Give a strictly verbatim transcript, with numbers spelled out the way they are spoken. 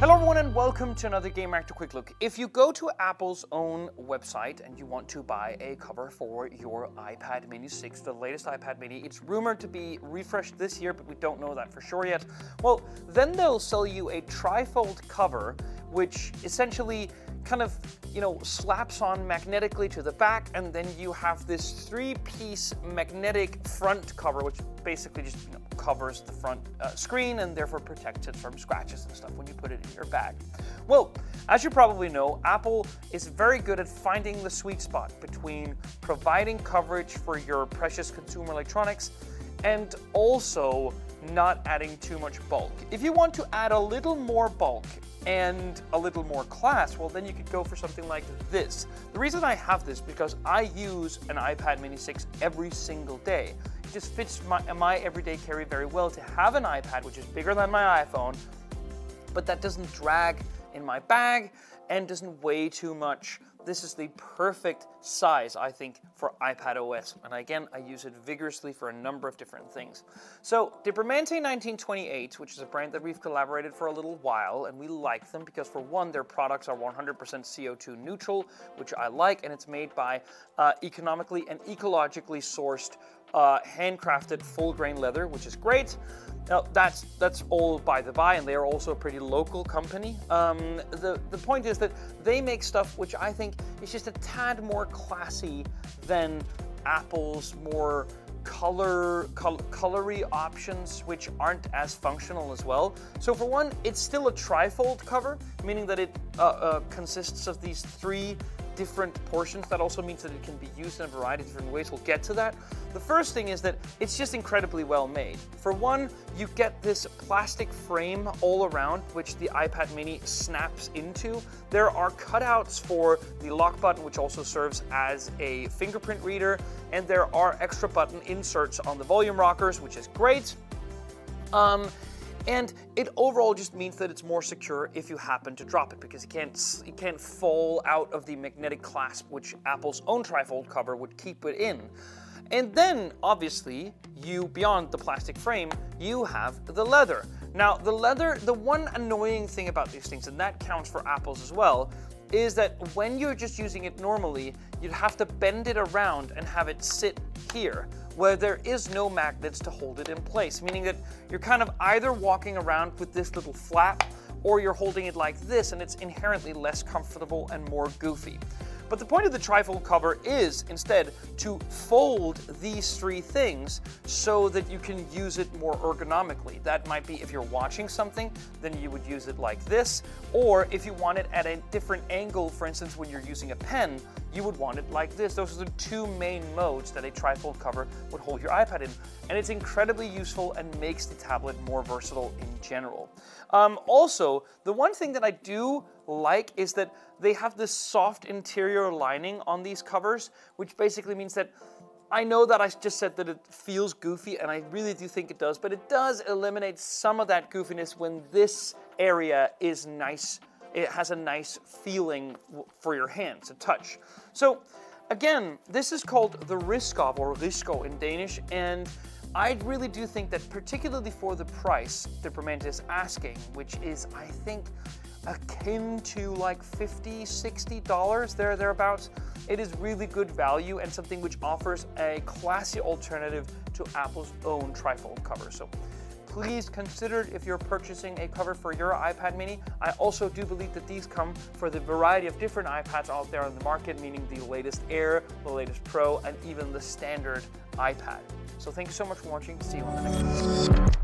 Hello everyone and welcome to another GameRactor Quick Look. If you go to Apple's own website and you want to buy a cover for your iPad Mini six, the latest iPad Mini, it's rumored to be refreshed this year, but we don't know that for sure yet. Well, then they'll sell you a trifold cover, which essentially kind of, you know, slaps on magnetically to the back, and then you have this three-piece magnetic front cover, which basically just, you know, covers the front uh, screen and therefore protects it from scratches and stuff when you put it in your bag. Well, as you probably know, Apple is very good at finding the sweet spot between providing coverage for your precious consumer electronics and also not adding too much bulk. If you want to add a little more bulk and a little more class, well, then you could go for something like this. The reason I have this, because I use an iPad Mini six every single day. It just fits my, my everyday carry very well to have an iPad, which is bigger than my iPhone, but that doesn't drag in my bag and doesn't weigh too much. This is the perfect size, I think, for iPadOS. And again, I use it vigorously for a number of different things. So, dbramante nineteen twenty-eight, which is a brand that we've collaborated for a little while, and we like them because, for one, their products are one hundred percent C O two neutral, which I like, and it's made by uh, economically and ecologically sourced uh, handcrafted full-grain leather, which is great. Now, that's that's all by the by, and they are also a pretty local company. Um, the, the point is that they make stuff which I think is just a tad more classy than Apple's more color col colory options, which aren't as functional as well. So for one, it's still a trifold cover, meaning that it uh, uh, consists of these three different portions. That also means that it can be used in a variety of different ways. We'll get to that. The first thing is that it's just incredibly well made. For one, you get this plastic frame all around, which the iPad Mini snaps into. There are cutouts for the lock button, which also serves as a fingerprint reader, and there are extra button inserts on the volume rockers, which is great. Um, And it overall just means that it's more secure if you happen to drop it, because it can't, it can't fall out of the magnetic clasp, which Apple's own trifold cover would keep it in. And then, obviously, you, beyond the plastic frame, you have the leather. Now, the leather, the one annoying thing about these things, and that counts for Apple's as well, is that when you're just using it normally, you'd have to bend it around and have it sit here, where there is no magnets to hold it in place, meaning that you're kind of either walking around with this little flap or you're holding it like this, and it's inherently less comfortable and more goofy. But the point of the trifold cover is instead to fold these three things so that you can use it more ergonomically. That might be if you're watching something, then you would use it like this, or if you want it at a different angle, for instance, when you're using a pen, you would want it like this. Those are the two main modes that a trifold cover would hold your iPad in, and it's incredibly useful and makes the tablet more versatile in general. Um, also, the one thing that I do like is that they have this soft interior lining on these covers, which basically means that, I know that I just said that it feels goofy, and I really do think it does, but it does eliminate some of that goofiness when this area is nice. It has a nice feeling for your hands to touch. So again, this is called the Riskov, or Risko in Danish, and I really do think that, particularly for the price dbramante is asking, which is, I think, akin to like fifty, sixty dollars, there, thereabouts, it is really good value and something which offers a classy alternative to Apple's own trifold cover. So please consider it if you're purchasing a cover for your iPad Mini. I also do believe that these come for the variety of different iPads out there on the market, meaning the latest Air, the latest Pro, and even the standard iPad. So thank you so much for watching. See you on the next one.